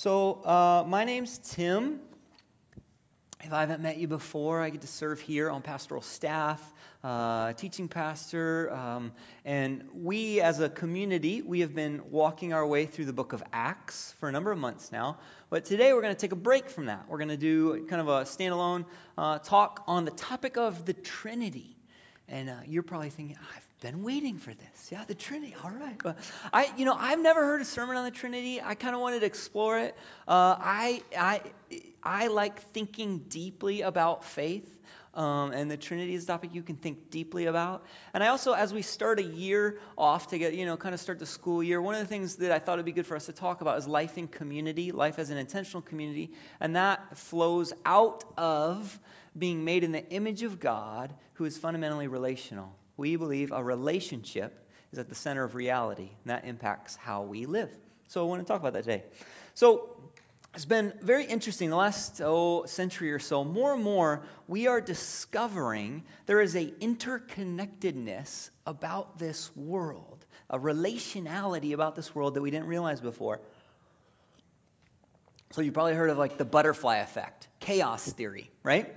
So my name's Tim. If I haven't met you before, I get to serve here on pastoral staff, teaching pastor, and we as a community, we have been walking our way through the book of Acts for a number of months now, but today we're going to take a break from that. We're going to do kind of a standalone talk on the topic of the Trinity, and you're probably thinking, I've been waiting for this. Yeah, the Trinity, all right. But I've never heard a sermon on the Trinity. I kind of wanted to explore it. I like thinking deeply about faith, and the Trinity is a topic you can think deeply about. And I also, as we start a year off to get, kind of start the school year, one of the things that I thought would be good for us to talk about is life in community, life as an intentional community, and that flows out of being made in the image of God, who is fundamentally relational. We believe a relationship is at the center of reality, and that impacts how we live. So I want to talk about that today. So it's been very interesting. The last century or so, more and more, we are discovering there is a interconnectedness about this world, a relationality about this world that we didn't realize before. So you probably heard of like the butterfly effect, chaos theory, right?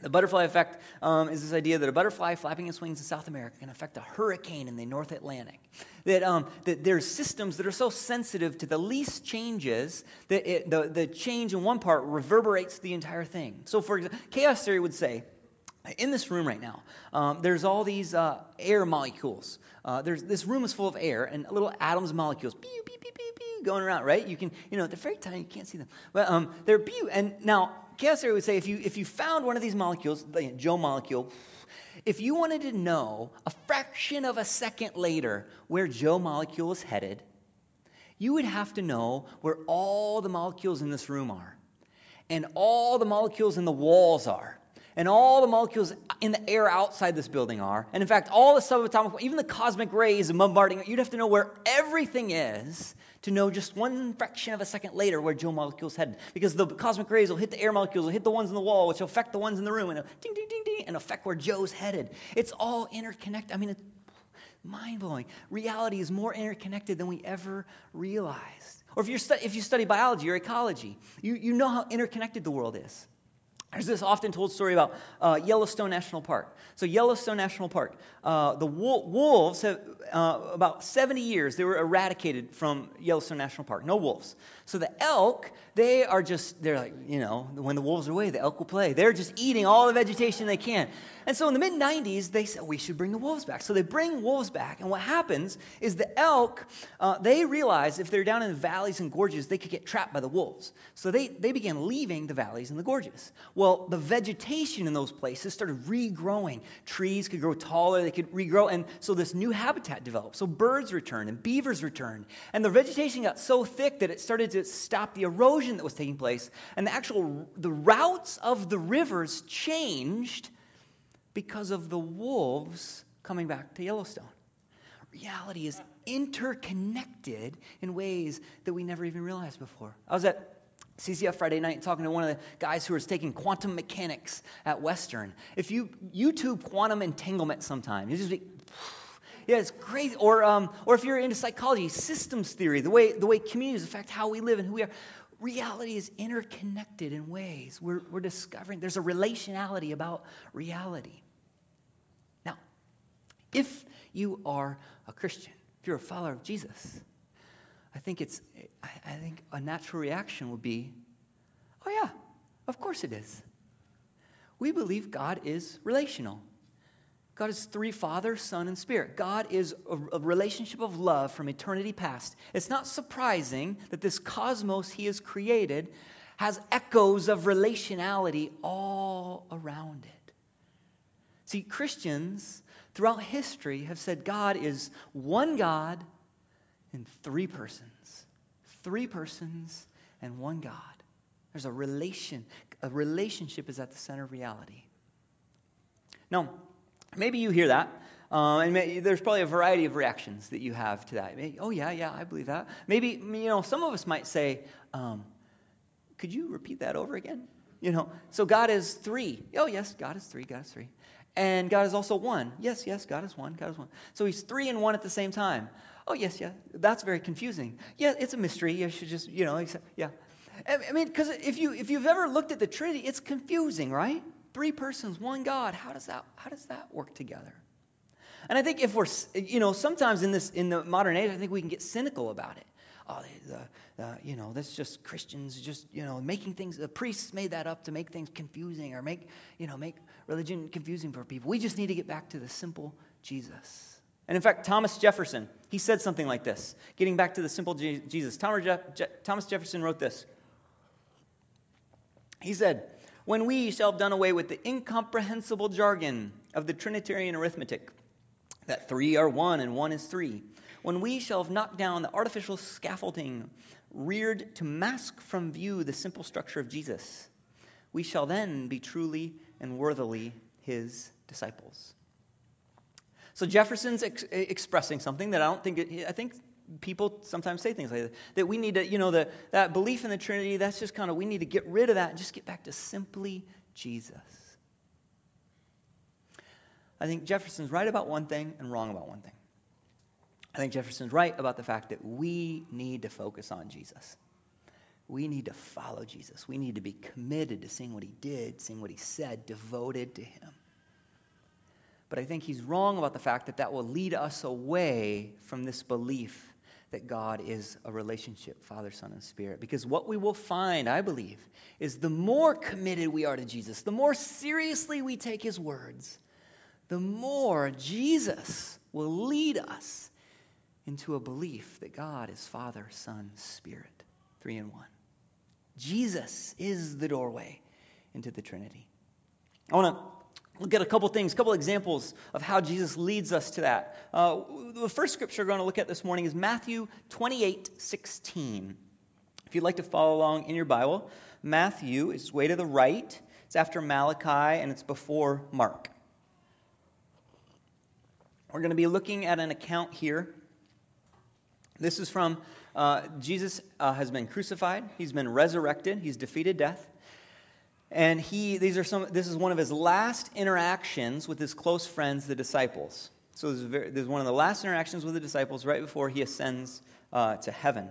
The butterfly effect is this idea that a butterfly flapping its wings in South America can affect a hurricane in the North Atlantic. That there's systems that are so sensitive to the least changes that the change in one part reverberates the entire thing. So, for example, chaos theory would say, in this room right now, there's all these air molecules. This room is full of air and little atoms and molecules. Pew, pew, pew, pew, pew, going around, right? You can, they're very tiny. You can't see them. But they're pew. And now, chaos theory would say if you found one of these molecules, the Joe molecule, if you wanted to know a fraction of a second later where Joe molecule is headed, you would have to know where all the molecules in this room are, and all the molecules in the walls are, and all the molecules in the air outside this building are, and in fact, all the subatomic, even the cosmic rays bombarding, you'd have to know where everything is to know just one fraction of a second later where Joe molecules headed, because the cosmic rays will hit the air molecules, will hit the ones in the wall, which will affect the ones in the room, and ding, ding, ding, ding, and affect where Joe's headed. It's all interconnected. I mean, it's mind-blowing. Reality is more interconnected than we ever realized. Or if you study biology or ecology, you know how interconnected the world is. There's this often told story about Yellowstone National Park. So Yellowstone National Park, the wolves have, about 70 years, they were eradicated from Yellowstone National Park. No wolves. So the elk, they're like, when the wolves are away, the elk will play. They're just eating all the vegetation they can. And so in the mid-90s, they said, we should bring the wolves back. So they bring wolves back. And what happens is the elk, they realize if they're down in the valleys and gorges, they could get trapped by the wolves. So they began leaving the valleys and the gorges. Well, the vegetation in those places started regrowing. Trees could grow taller. They could regrow. And so this new habitat developed. So birds returned and beavers returned. And the vegetation got so thick that it started to stop the erosion that was taking place. And the routes of the rivers changed because of the wolves coming back to Yellowstone. Reality is interconnected in ways that we never even realized before. I was at CCF Friday night talking to one of the guys who was taking quantum mechanics at Western. If you YouTube quantum entanglement sometime, you just be, yeah, it's crazy. Or if you're into psychology, systems theory, the way communities affect how we live and who we are. Reality is interconnected in ways we're discovering. There's a relationality about reality. Now, if you are a Christian, if you're a follower of Jesus, I think a natural reaction would be, oh yeah, of course it is. We believe God is relational. God is three: Father, Son, and Spirit. God is a relationship of love from eternity past. It's not surprising that this cosmos he has created has echoes of relationality all around it. See, Christians throughout history have said God is one God in three persons and one God. There's a relationship is at the center of reality. Now, maybe you hear that, there's probably a variety of reactions that you have to that. Maybe, oh, yeah, I believe that. Maybe, some of us might say, could you repeat that over again? So God is three. Oh, yes, God is three. And God is also one. Yes, God is one. So he's three and one at the same time. oh, yes, yeah, that's very confusing. Yeah, it's a mystery. You should just, you know, yeah. I mean, because if you've ever looked at the Trinity, it's confusing, right? Three persons, one God. How does that work together? And I think if we're, you know, sometimes in the modern age, I think we can get cynical about it. Oh, you know, that's just Christians just, you know, making things, the priests made that up to make things confusing or make, you know, make religion confusing for people. We just need to get back to the simple Jesus. And in fact, Thomas Jefferson, he said something like this, getting back to the simple Jesus. Thomas Jefferson wrote this. He said, "When we shall have done away with the incomprehensible jargon of the Trinitarian arithmetic, that three are one and one is three, when we shall have knocked down the artificial scaffolding reared to mask from view the simple structure of Jesus, we shall then be truly and worthily his disciples." So Jefferson's expressing something that I don't think, I think people sometimes say things like that we need to, you know, that belief in the Trinity, that's just kind of, we need to get rid of that and just get back to simply Jesus. I think Jefferson's right about one thing and wrong about one thing. I think Jefferson's right about the fact that we need to focus on Jesus. We need to follow Jesus. We need to be committed to seeing what he did, seeing what he said, devoted to him. But I think he's wrong about the fact that that will lead us away from this belief that God is a relationship, Father, Son, and Spirit. Because what we will find, I believe, is the more committed we are to Jesus, the more seriously we take his words, the more Jesus will lead us into a belief that God is Father, Son, Spirit, three in one. Jesus is the doorway into the Trinity. I want to look at a couple things, a couple examples of how Jesus leads us to that. The first scripture we're going to look at this morning is Matthew 28:16. If you'd like to follow along in your Bible, Matthew is way to the right. It's after Malachi, and it's before Mark. We're going to be looking at an account here. This is from Jesus has been crucified. He's been resurrected. He's defeated death. And this is one of his last interactions with his close friends, the disciples. So this is one of the last interactions with the disciples right before he ascends to heaven.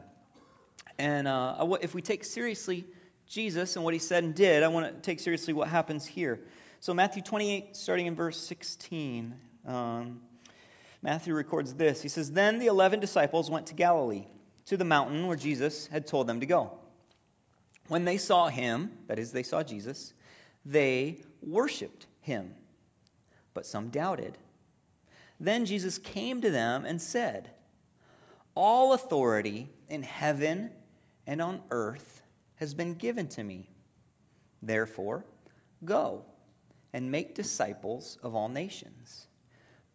And if we take seriously Jesus and what he said and did, I want to take seriously what happens here. So Matthew 28, starting in verse 16, Matthew records this. He says, "Then the 11 disciples went to Galilee, to the mountain where Jesus had told them to go. When they saw him," that is, they saw Jesus, "they worshipped him, but some doubted. Then Jesus came to them and said, 'All authority in heaven and on earth has been given to me. Therefore, go and make disciples of all nations,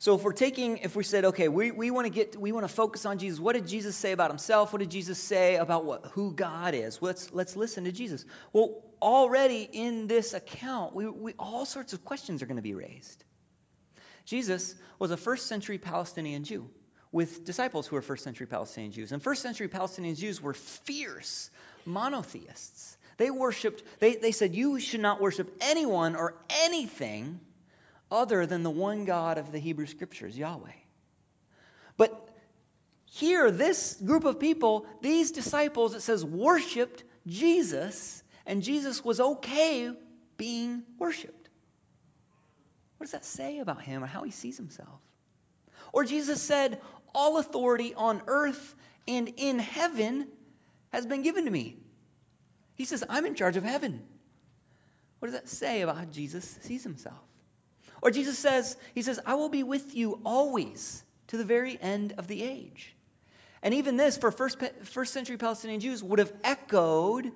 so we want to focus on Jesus. What did Jesus say about himself? What did Jesus say about who God is? Let's listen to Jesus. Well, already in this account, all sorts of questions are going to be raised. Jesus was a first-century Palestinian Jew, with disciples who were first-century Palestinian Jews. And first-century Palestinian Jews were fierce monotheists. They worshipped, they said, you should not worship anyone or anything other than the one God of the Hebrew Scriptures, Yahweh. But here, this group of people, these disciples, it says, worshipped Jesus, and Jesus was okay being worshipped. What does that say about him or how he sees himself? Or Jesus said, all authority on earth and in heaven has been given to me. He says, I'm in charge of heaven. What does that say about how Jesus sees himself? Or Jesus says, I will be with you always to the very end of the age. And even this, for first century Palestinian Jews, would have echoed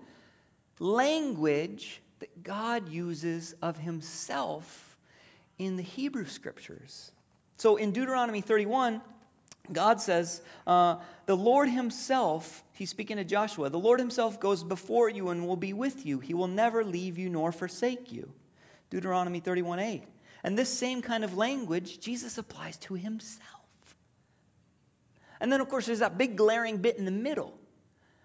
language that God uses of himself in the Hebrew Scriptures. So in Deuteronomy 31, God says, the Lord himself, he's speaking to Joshua, the Lord himself goes before you and will be with you. He will never leave you nor forsake you. Deuteronomy 31:8. And this same kind of language Jesus applies to himself. And then, of course, there's that big glaring bit in the middle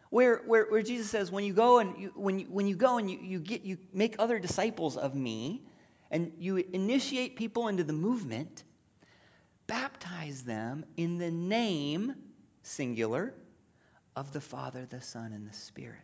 where Jesus says, when you go and you make other disciples of me, and you initiate people into the movement, baptize them in the name, singular, of the Father, the Son, and the Spirit.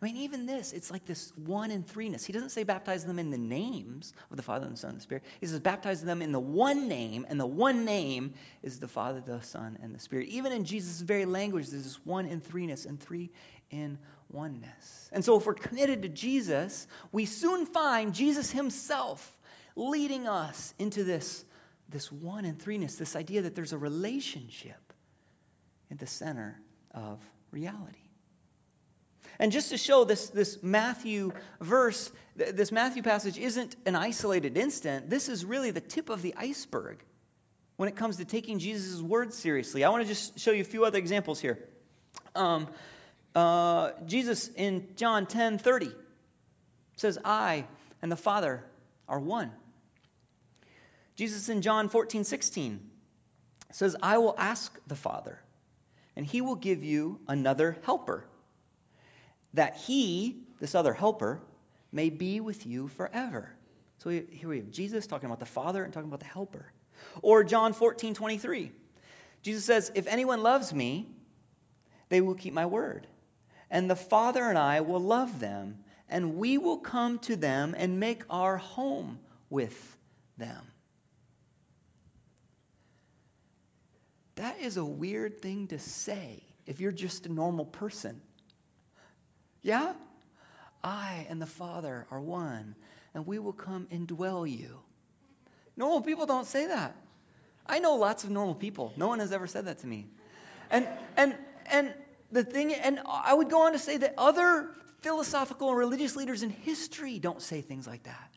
I mean, even this, it's like this one in threeness. He doesn't say baptize them in the names of the Father, and the Son, and the Spirit. He says baptize them in the one name, and the one name is the Father, the Son, and the Spirit. Even in Jesus' very language, there's this one in threeness and three in oneness. And so if we're committed to Jesus, we soon find Jesus himself leading us into this one in threeness, this idea that there's a relationship at the center of reality. And just to show this Matthew verse, this Matthew passage isn't an isolated incident. This is really the tip of the iceberg when it comes to taking Jesus' words seriously. I want to just show you a few other examples here. Jesus in John 10:30 says, I and the Father are one. Jesus in John 14:16 says, I will ask the Father, and he will give you another helper, that he, this other helper, may be with you forever. So here we have Jesus talking about the Father and talking about the helper. Or John 14:23. Jesus says, if anyone loves me, they will keep my word. And the Father and I will love them, and we will come to them and make our home with them. That is a weird thing to say if you're just a normal person. Yeah? I and the Father are one, and we will come and dwell you. Normal people don't say that. I know lots of normal people. No one has ever said that to me. And the thing, and I would go on to say that other philosophical and religious leaders in history don't say things like that.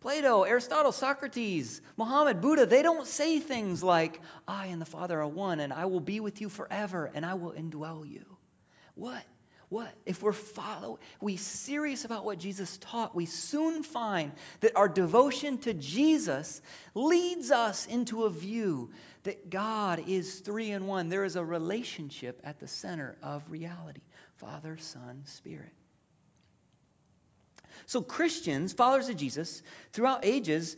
Plato, Aristotle, Socrates, Muhammad, Buddha, they don't say things like, I and the Father are one, and I will be with you forever, and I will indwell you. What? If we're serious about what Jesus taught, we soon find that our devotion to Jesus leads us into a view that God is three in one. There is a relationship at the center of reality. Father, Son, Spirit. So Christians, followers of Jesus, throughout ages,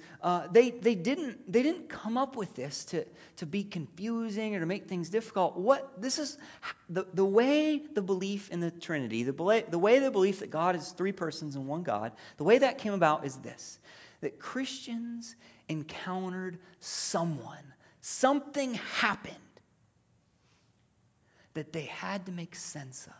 they didn't come up with this to be confusing or to make things difficult. This is the way the belief in the Trinity, the way the belief that God is three persons and one God, the way that came about is this: that Christians encountered someone, something happened that they had to make sense of.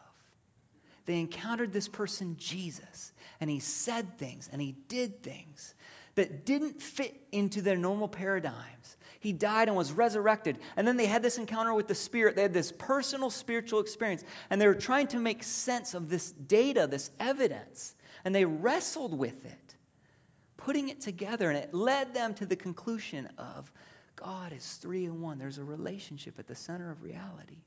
They encountered this person, Jesus, and he said things and he did things that didn't fit into their normal paradigms. He died and was resurrected, and then they had this encounter with the Spirit. They had this personal spiritual experience, and they were trying to make sense of this data, this evidence, and they wrestled with it, putting it together, and it led them to the conclusion of God is three in one. There's a relationship at the center of reality.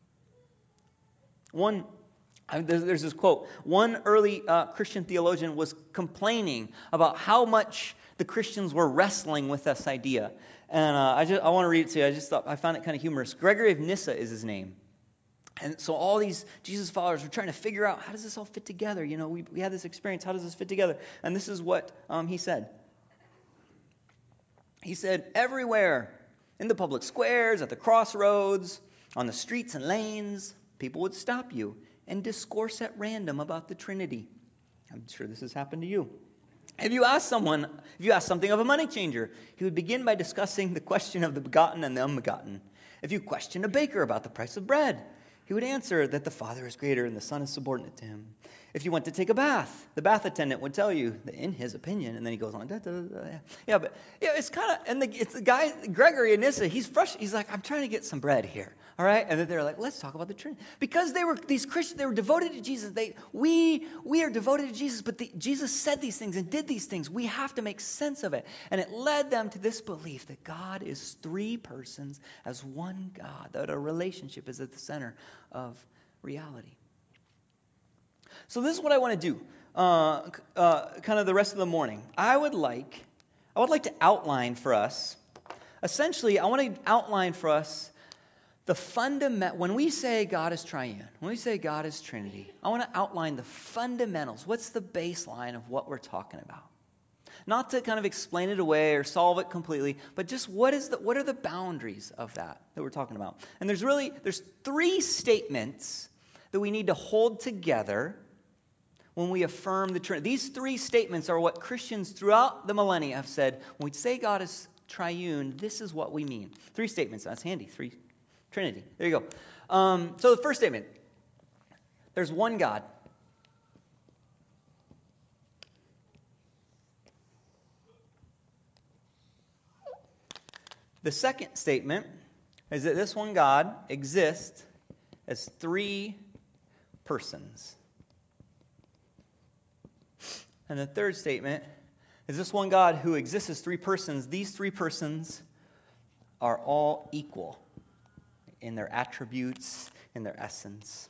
There's this quote. One early Christian theologian was complaining about how much the Christians were wrestling with this idea. And I want to read it to you. I just thought I found it kind of humorous. Gregory of Nyssa is his name. And so all these Jesus followers were trying to figure out, how does this all fit together? You know, we had this experience. How does this fit together? And this is what he said. He said, everywhere, in the public squares, at the crossroads, on the streets and lanes, people would stop you and discourse at random about the Trinity. I'm sure this has happened to you. If you asked something of a money changer, he would begin by discussing the question of the begotten and the unbegotten. If you questioned a baker about the price of bread, he would answer that the Father is greater and the Son is subordinate to him. If you went to take a bath, the bath attendant would tell you that in his opinion, and then he goes on. Da, da, da, da. Yeah, but yeah, it's kind of, and it's the guy, Gregory of Nyssa, he's frustrated. He's like, I'm trying to get some bread here, all right? And then they're like, let's talk about the Trinity. Because they were these Christians, they were devoted to Jesus. We are devoted to Jesus, but Jesus said these things and did these things. We have to make sense of it. And it led them to this belief that God is three persons as one God, that a relationship is at the center of reality. So this is what I want to do, kind of the rest of the morning. I would like, I would like to outline for us, essentially, I want to outline for us the fundamental, when we say God is triune, when we say God is Trinity, I want to outline the fundamentals. What's the baseline of what we're talking about? Not to kind of explain it away or solve it completely, but just what are the boundaries of that we're talking about? And there's three statements that we need to hold together when we affirm the Trinity. These three statements are what Christians throughout the millennia have said. When we say God is triune, this is what we mean. Three statements. That's handy. Three. Trinity. There you go. So the first statement, there's one God. The second statement is that this one God exists as three persons. And the third statement is this one God who exists as three persons, these three persons are all equal in their attributes, in their essence.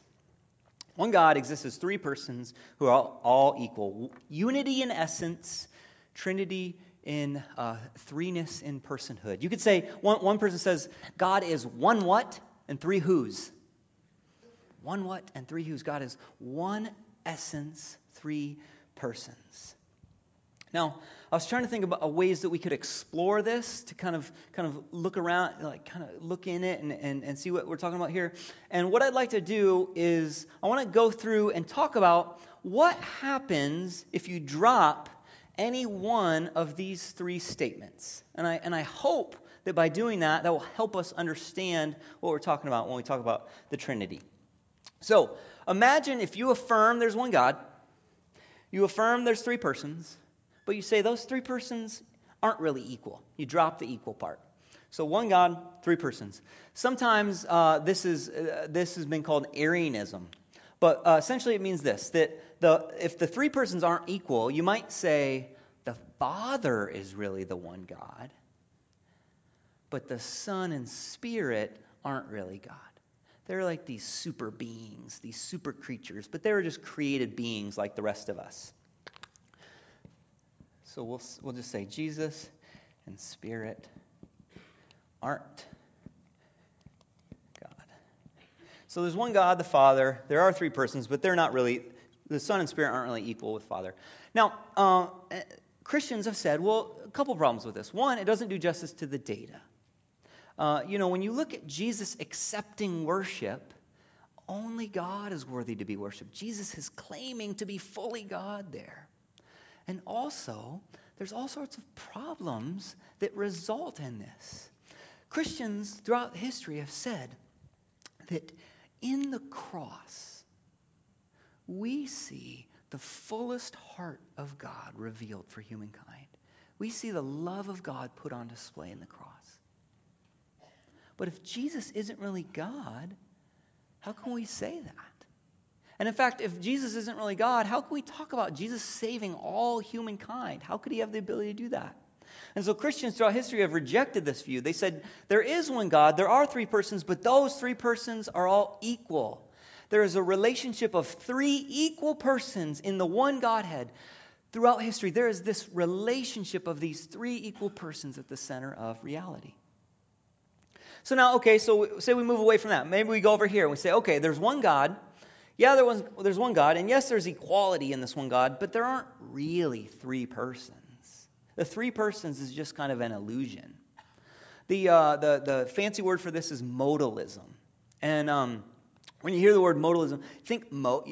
One God exists as three persons who are all equal. Unity in essence, Trinity in threeness in personhood. You could say, one person says, God is one what and three who's. One what and three who's. God is one essence, three persons. Now, I was trying to think about ways that we could explore this to kind of look around, like kind of look in it and see what we're talking about here. And what I'd like to do is I want to go through and talk about what happens if you drop any one of these three statements. And I hope that by doing that, that will help us understand what we're talking about when we talk about the Trinity. So imagine if you affirm there's one God, you affirm there's three persons, but you say those three persons aren't really equal. You drop the equal part. So one God, three persons. Sometimes this has been called Arianism, but essentially it means this: that if the three persons aren't equal, you might say the Father is really the one God, but the Son and Spirit aren't really God. They're like these super beings, these super creatures, but they were just created beings like the rest of us. So we'll just say Jesus and Spirit aren't God. So there's one God, the Father. There are three persons, but they're not really, the Son and Spirit aren't really equal with Father. Now, Christians have said, well, a couple problems with this. One, it doesn't do justice to the data. When you look at Jesus accepting worship, only God is worthy to be worshipped. Jesus is claiming to be fully God there. And also, there's all sorts of problems that result in this. Christians throughout history have said that in the cross, we see the fullest heart of God revealed for humankind. We see the love of God put on display in the cross. But if Jesus isn't really God, how can we say that? And in fact, if Jesus isn't really God, how can we talk about Jesus saving all humankind? How could he have the ability to do that? And so Christians throughout history have rejected this view. They said, there is one God, there are three persons, but those three persons are all equal. There is a relationship of three equal persons in the one Godhead. Throughout history, there is this relationship of these three equal persons at the center of reality. So now, say we move away from that. Maybe we go over here and we say, okay, there's one God. Yeah, there's one God, and yes, there's equality in this one God, but there aren't really three persons. The three persons is just kind of an illusion. The fancy word for this is modalism. And when you hear the word modalism, think mode,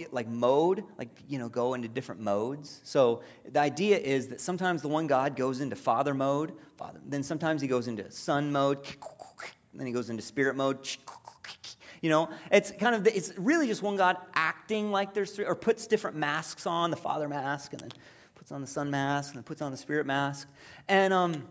go into different modes. So the idea is that sometimes the one God goes into Father mode, then sometimes he goes into Son mode, then he goes into Spirit mode. It's kind of it's really just one God acting like there's three, or puts different masks on, the Father mask, and then puts on the Son mask, and then puts on the Spirit mask. And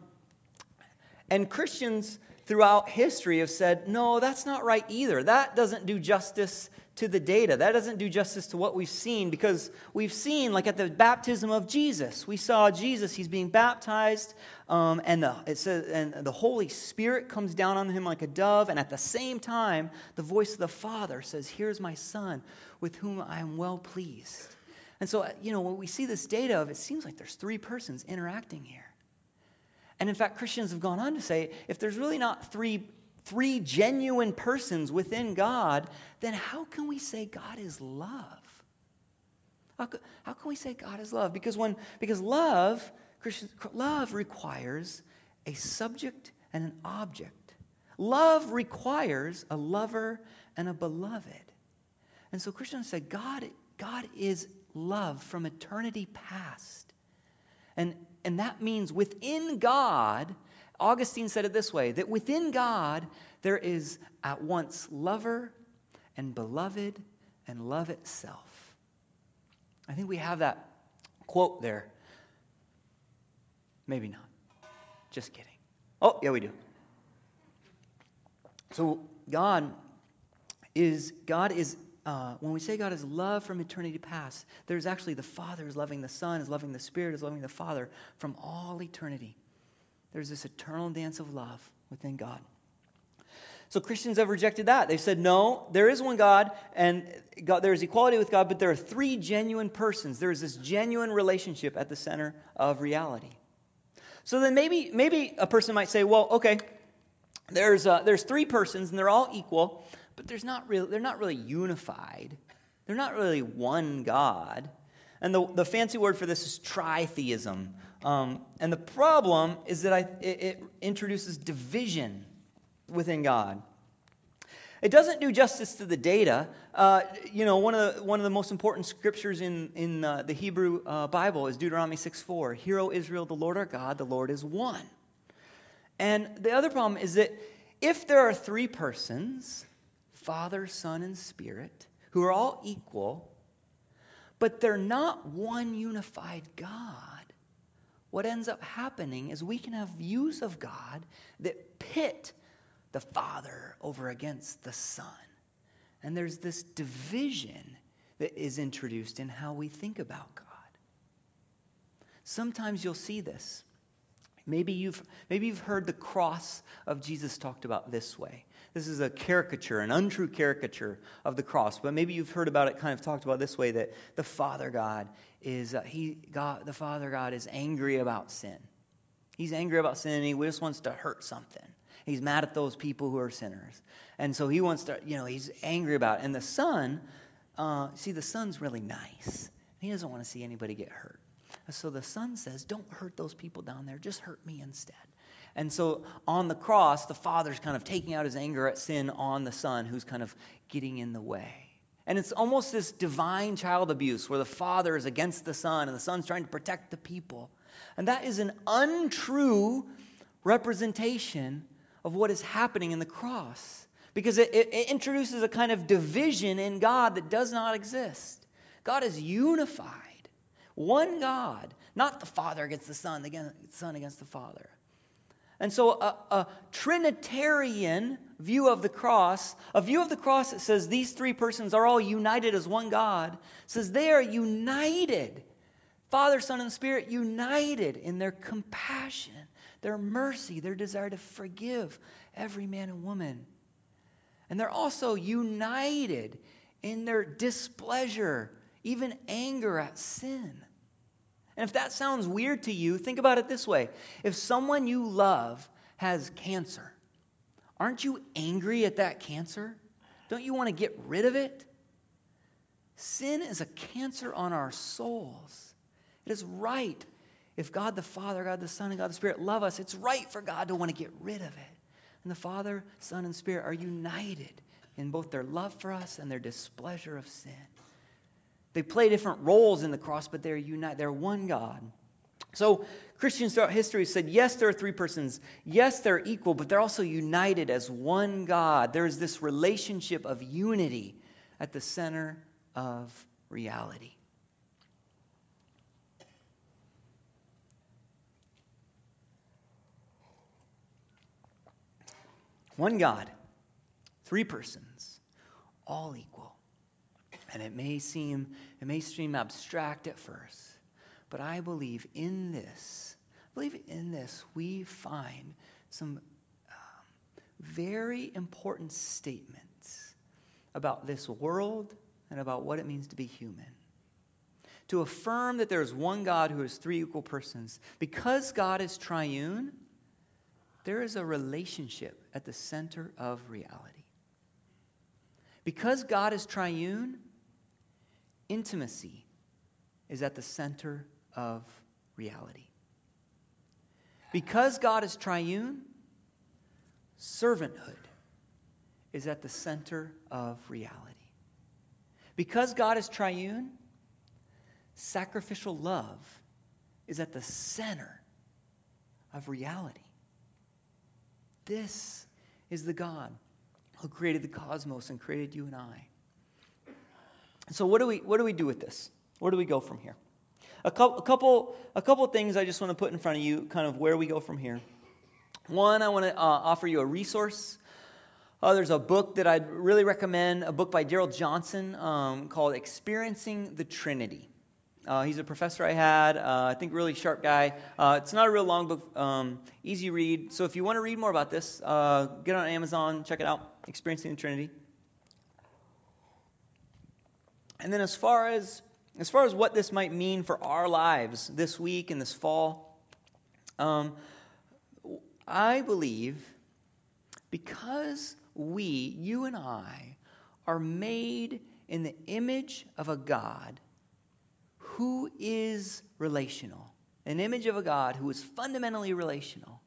Christians throughout history have said, no, that's not right either. That doesn't do justice to the data. That doesn't do justice to what we've seen, because we've seen, like at the baptism of Jesus, we saw Jesus, he's being baptized, and the Holy Spirit comes down on him like a dove, and at the same time, the voice of the Father says, here's my Son, with whom I am well pleased. And so, when we see this data of, it seems like there's three persons interacting here. And in fact, Christians have gone on to say, if there's really not three genuine persons within God, then how can we say God is love? How can we say God is love? Because love, Christians, love requires a subject and an object. Love requires a lover and a beloved. And so Christians say God is love from eternity past. And that means within God, Augustine said it this way, that within God there is at once lover and beloved and love itself. I think we have that quote there. Maybe not. Just kidding. Oh, yeah, we do. So God is when we say God is love from eternity past, there's actually the Father is loving the Son, is loving the Spirit, is loving the Father from all eternity. There's this eternal dance of love within God. So Christians have rejected that. They've said, no, there is one God, and God, there is equality with God, but there are three genuine persons. There is this genuine relationship at the center of reality. So then maybe a person might say, well, okay, there's three persons and they're all equal, but they're not really unified. They're not really one God. And the fancy word for this is tritheism. And the problem is that it introduces division within God. It doesn't do justice to the data. One of the most important scriptures in the Hebrew Bible is Deuteronomy 6:4. Hear, O Israel, the Lord our God, the Lord is one. And the other problem is that if there are three persons, Father, Son, and Spirit, who are all equal, but they're not one unified God, what ends up happening is we can have views of God that pit the Father over against the Son. And there's this division that is introduced in how we think about God. Sometimes you'll see this. Maybe you've heard the cross of Jesus talked about this way. This is a caricature, an untrue caricature of the cross, but maybe you've heard about it kind of talked about this way, that the Father God is the Father God is angry about sin. He's angry about sin and he just wants to hurt something. He's mad at those people who are sinners. And so he wants to, he's angry about it. And the Son, the Son's really nice. He doesn't want to see anybody get hurt. So the Son says, don't hurt those people down there, just hurt me instead. And so on the cross, the Father's kind of taking out his anger at sin on the Son, who's kind of getting in the way. And it's almost this divine child abuse where the Father is against the Son and the Son's trying to protect the people. And that is an untrue representation of what is happening in the cross, because it introduces a kind of division in God that does not exist. God is unified. One God, not the Father against the Son, the Son against the Father. And so a Trinitarian view of the cross, a view of the cross that says these three persons are all united as one God, says they are united, Father, Son, and Spirit, united in their compassion, their mercy, their desire to forgive every man and woman. And they're also united in their displeasure, even anger at sin. And if that sounds weird to you, think about it this way. If someone you love has cancer, aren't you angry at that cancer? Don't you want to get rid of it? Sin is a cancer on our souls. It is right. If God the Father, God the Son, and God the Spirit love us, it's right for God to want to get rid of it. And the Father, Son, and Spirit are united in both their love for us and their displeasure of sin. They play different roles in the cross, but they're united. They're one God. So Christians throughout history said, yes, there are three persons. Yes, they're equal, but they're also united as one God. There is this relationship of unity at the center of reality. One God, three persons, all equal. And it may seem abstract at first, but I believe in this we find some very important statements about this world and about what it means to be human. To affirm that there is one God who is three equal persons, because God is triune, there is a relationship at the center of reality. Because God is triune, intimacy is at the center of reality. Because God is triune, servanthood is at the center of reality. Because God is triune, sacrificial love is at the center of reality. This is the God who created the cosmos and created you and I. So what do we do with this? Where do we go from here? A couple things I just want to put in front of you, kind of where we go from here. One, I want to offer you a resource. There's a book that I'd really recommend, a book by Darrell Johnson called Experiencing the Trinity. He's a professor I had, I think really sharp guy. It's not a real long book, easy read. So if you want to read more about this, get on Amazon, check it out, Experiencing the Trinity. And then as far as what this might mean for our lives this week and this fall, I believe because you and I, are made in the image of a God who is relational, an image of a God who is fundamentally relational,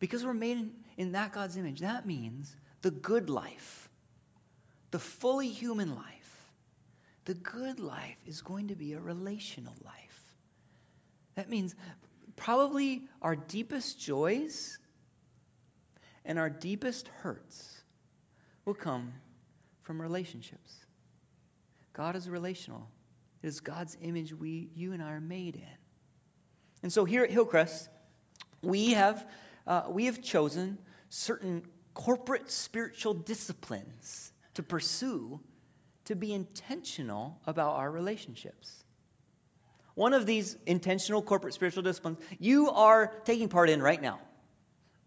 because we're made in that God's image, that means the good life, the fully human life, the good life is going to be a relational life. That means probably our deepest joys and our deepest hurts will come from relationships. God is relational. It is God's image you and I are made in. And so here at Hillcrest, we have chosen certain corporate spiritual disciplines to pursue to be intentional about our relationships. One of these intentional corporate spiritual disciplines you are taking part in right now.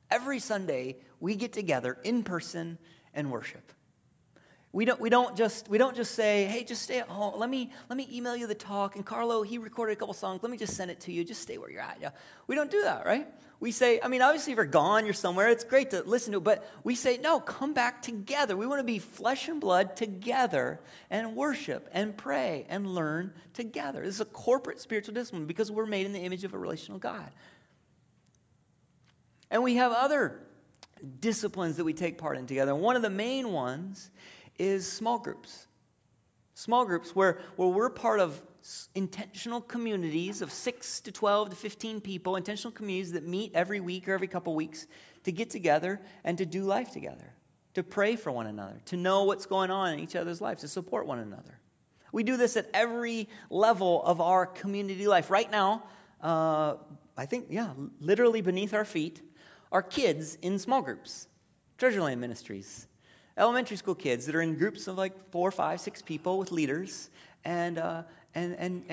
Every Sunday, we get together in person and worship. We don't just say, hey, just stay at home. Let me email you the talk. And Carlo, he recorded a couple songs. Let me just send it to you. Just stay where you're at. Yeah. We don't do that, right? We say, I mean, obviously, if you're gone, you're somewhere. It's great to listen to it. But we say, no, come back together. We want to be flesh and blood together and worship and pray and learn together. This is a corporate spiritual discipline because we're made in the image of a relational God. And we have other disciplines that we take part in together. One of the main ones is small groups. Small groups where we're part of intentional communities of 6 to 12 to 15 people, intentional communities that meet every week or every couple weeks to get together and to do life together, to pray for one another, to know what's going on in each other's lives, to support one another. We do this at every level of our community life. Right now, literally beneath our feet, are kids in small groups, Treasure Land Ministries, elementary school kids that are in groups of like 4, 5, 6 people with leaders and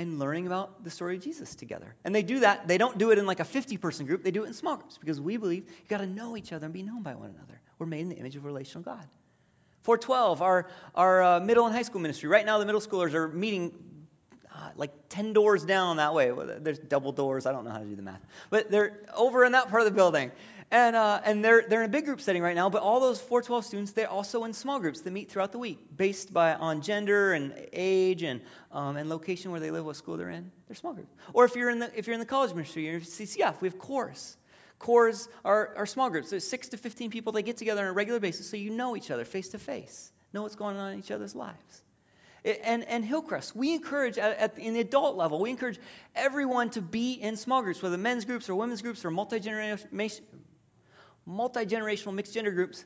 learning about the story of Jesus together. And they do that. They don't do it in like a 50-person group. They do it in small groups because we believe you got to know each other and be known by one another. We're made in the image of a relational God. 412, our middle and high school ministry. Right now the middle schoolers are meeting like 10 doors down that way. There's double doors. I don't know how to do the math. But they're over in that part of the building. And they're in a big group setting right now, but all those 412 students, they're also in small groups that meet throughout the week based on gender and age and location where they live, what school they're in. They're small groups. Or if you're in the college ministry, you're in CCF, we have cores. Cores are small groups. There's 6 to 15 people. They get together on a regular basis so you know each other face to face, know what's going on in each other's lives. And Hillcrest, we encourage, in the adult level, we encourage everyone to be in small groups, whether men's groups or women's groups or multi-generational mixed gender groups,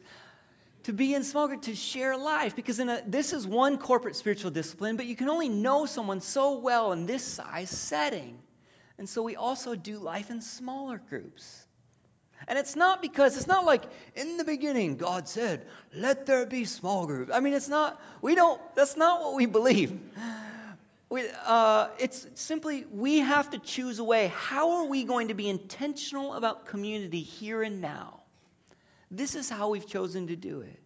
to be in small groups, to share life. Because this is one corporate spiritual discipline, but you can only know someone so well in this size setting. And so we also do life in smaller groups. And it's not like in the beginning God said, let there be small groups. I mean, that's not what we believe. It's simply we have to choose a way. How are we going to be intentional about community here and now? This is how we've chosen to do it.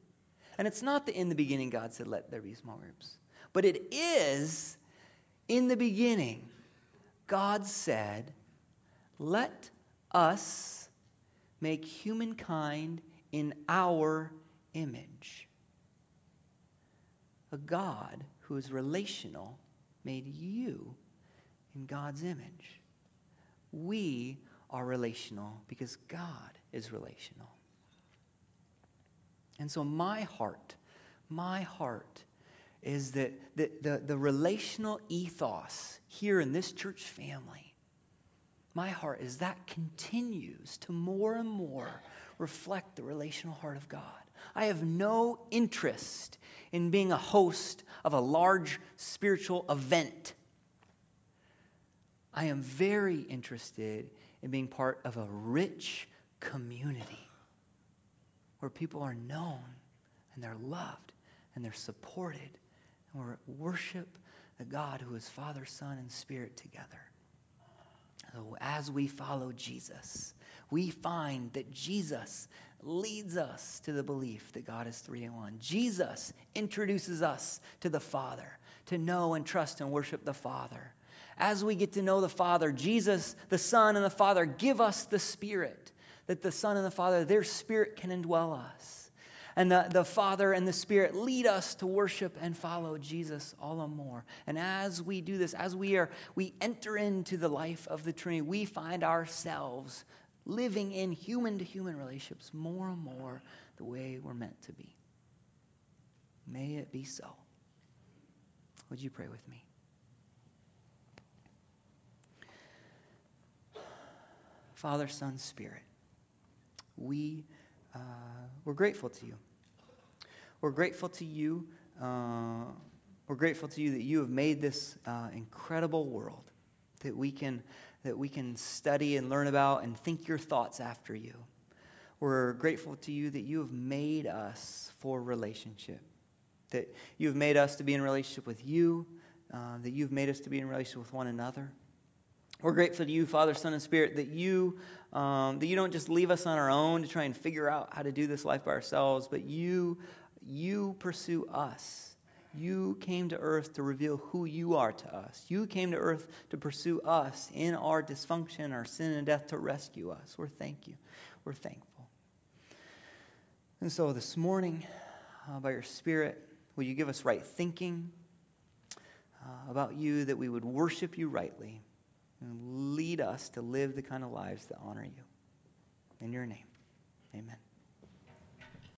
And it's not that in the beginning God said, let there be small groups. But it is in the beginning God said, let us make humankind in our image. A God who is relational made you in God's image. We are relational because God is relational. And so my heart is that the relational ethos here in this church family, my heart is that continues to more and more reflect the relational heart of God. I have no interest in being a host of a large spiritual event. I am very interested in being part of a rich community where people are known and they're loved and they're supported and where we worship the God who is Father, Son, and Spirit together. So as we follow Jesus, we find that Jesus leads us to the belief that God is three in one. Jesus introduces us to the Father, to know and trust and worship the Father. As we get to know the Father, Jesus, the Son, and the Father give us the Spirit, that the Son and the Father, their Spirit can indwell us. And the Father and the Spirit lead us to worship and follow Jesus all the more. And as we do this, as we enter into the life of the Trinity, we find ourselves living in human-to-human relationships more and more the way we're meant to be. May it be so. Would you pray with me? Father, Son, Spirit, we're grateful to you. We're grateful to you. We're grateful to you that you have made this incredible world that we can study and learn about and think your thoughts after you. We're grateful to you that you have made us for relationship, that you've made us to be in relationship with you, that you've made us to be in relationship with one another. We're grateful to you, Father, Son, and Spirit, that you don't just leave us on our own to try and figure out how to do this life by ourselves, but you pursue us. You came to earth to reveal who you are to us. You came to earth to pursue us in our dysfunction, our sin and death, to rescue us. We're thankful. And so this morning, by your Spirit, will you give us right thinking about you, that we would worship you rightly, and lead us to live the kind of lives that honor you. In your name, amen.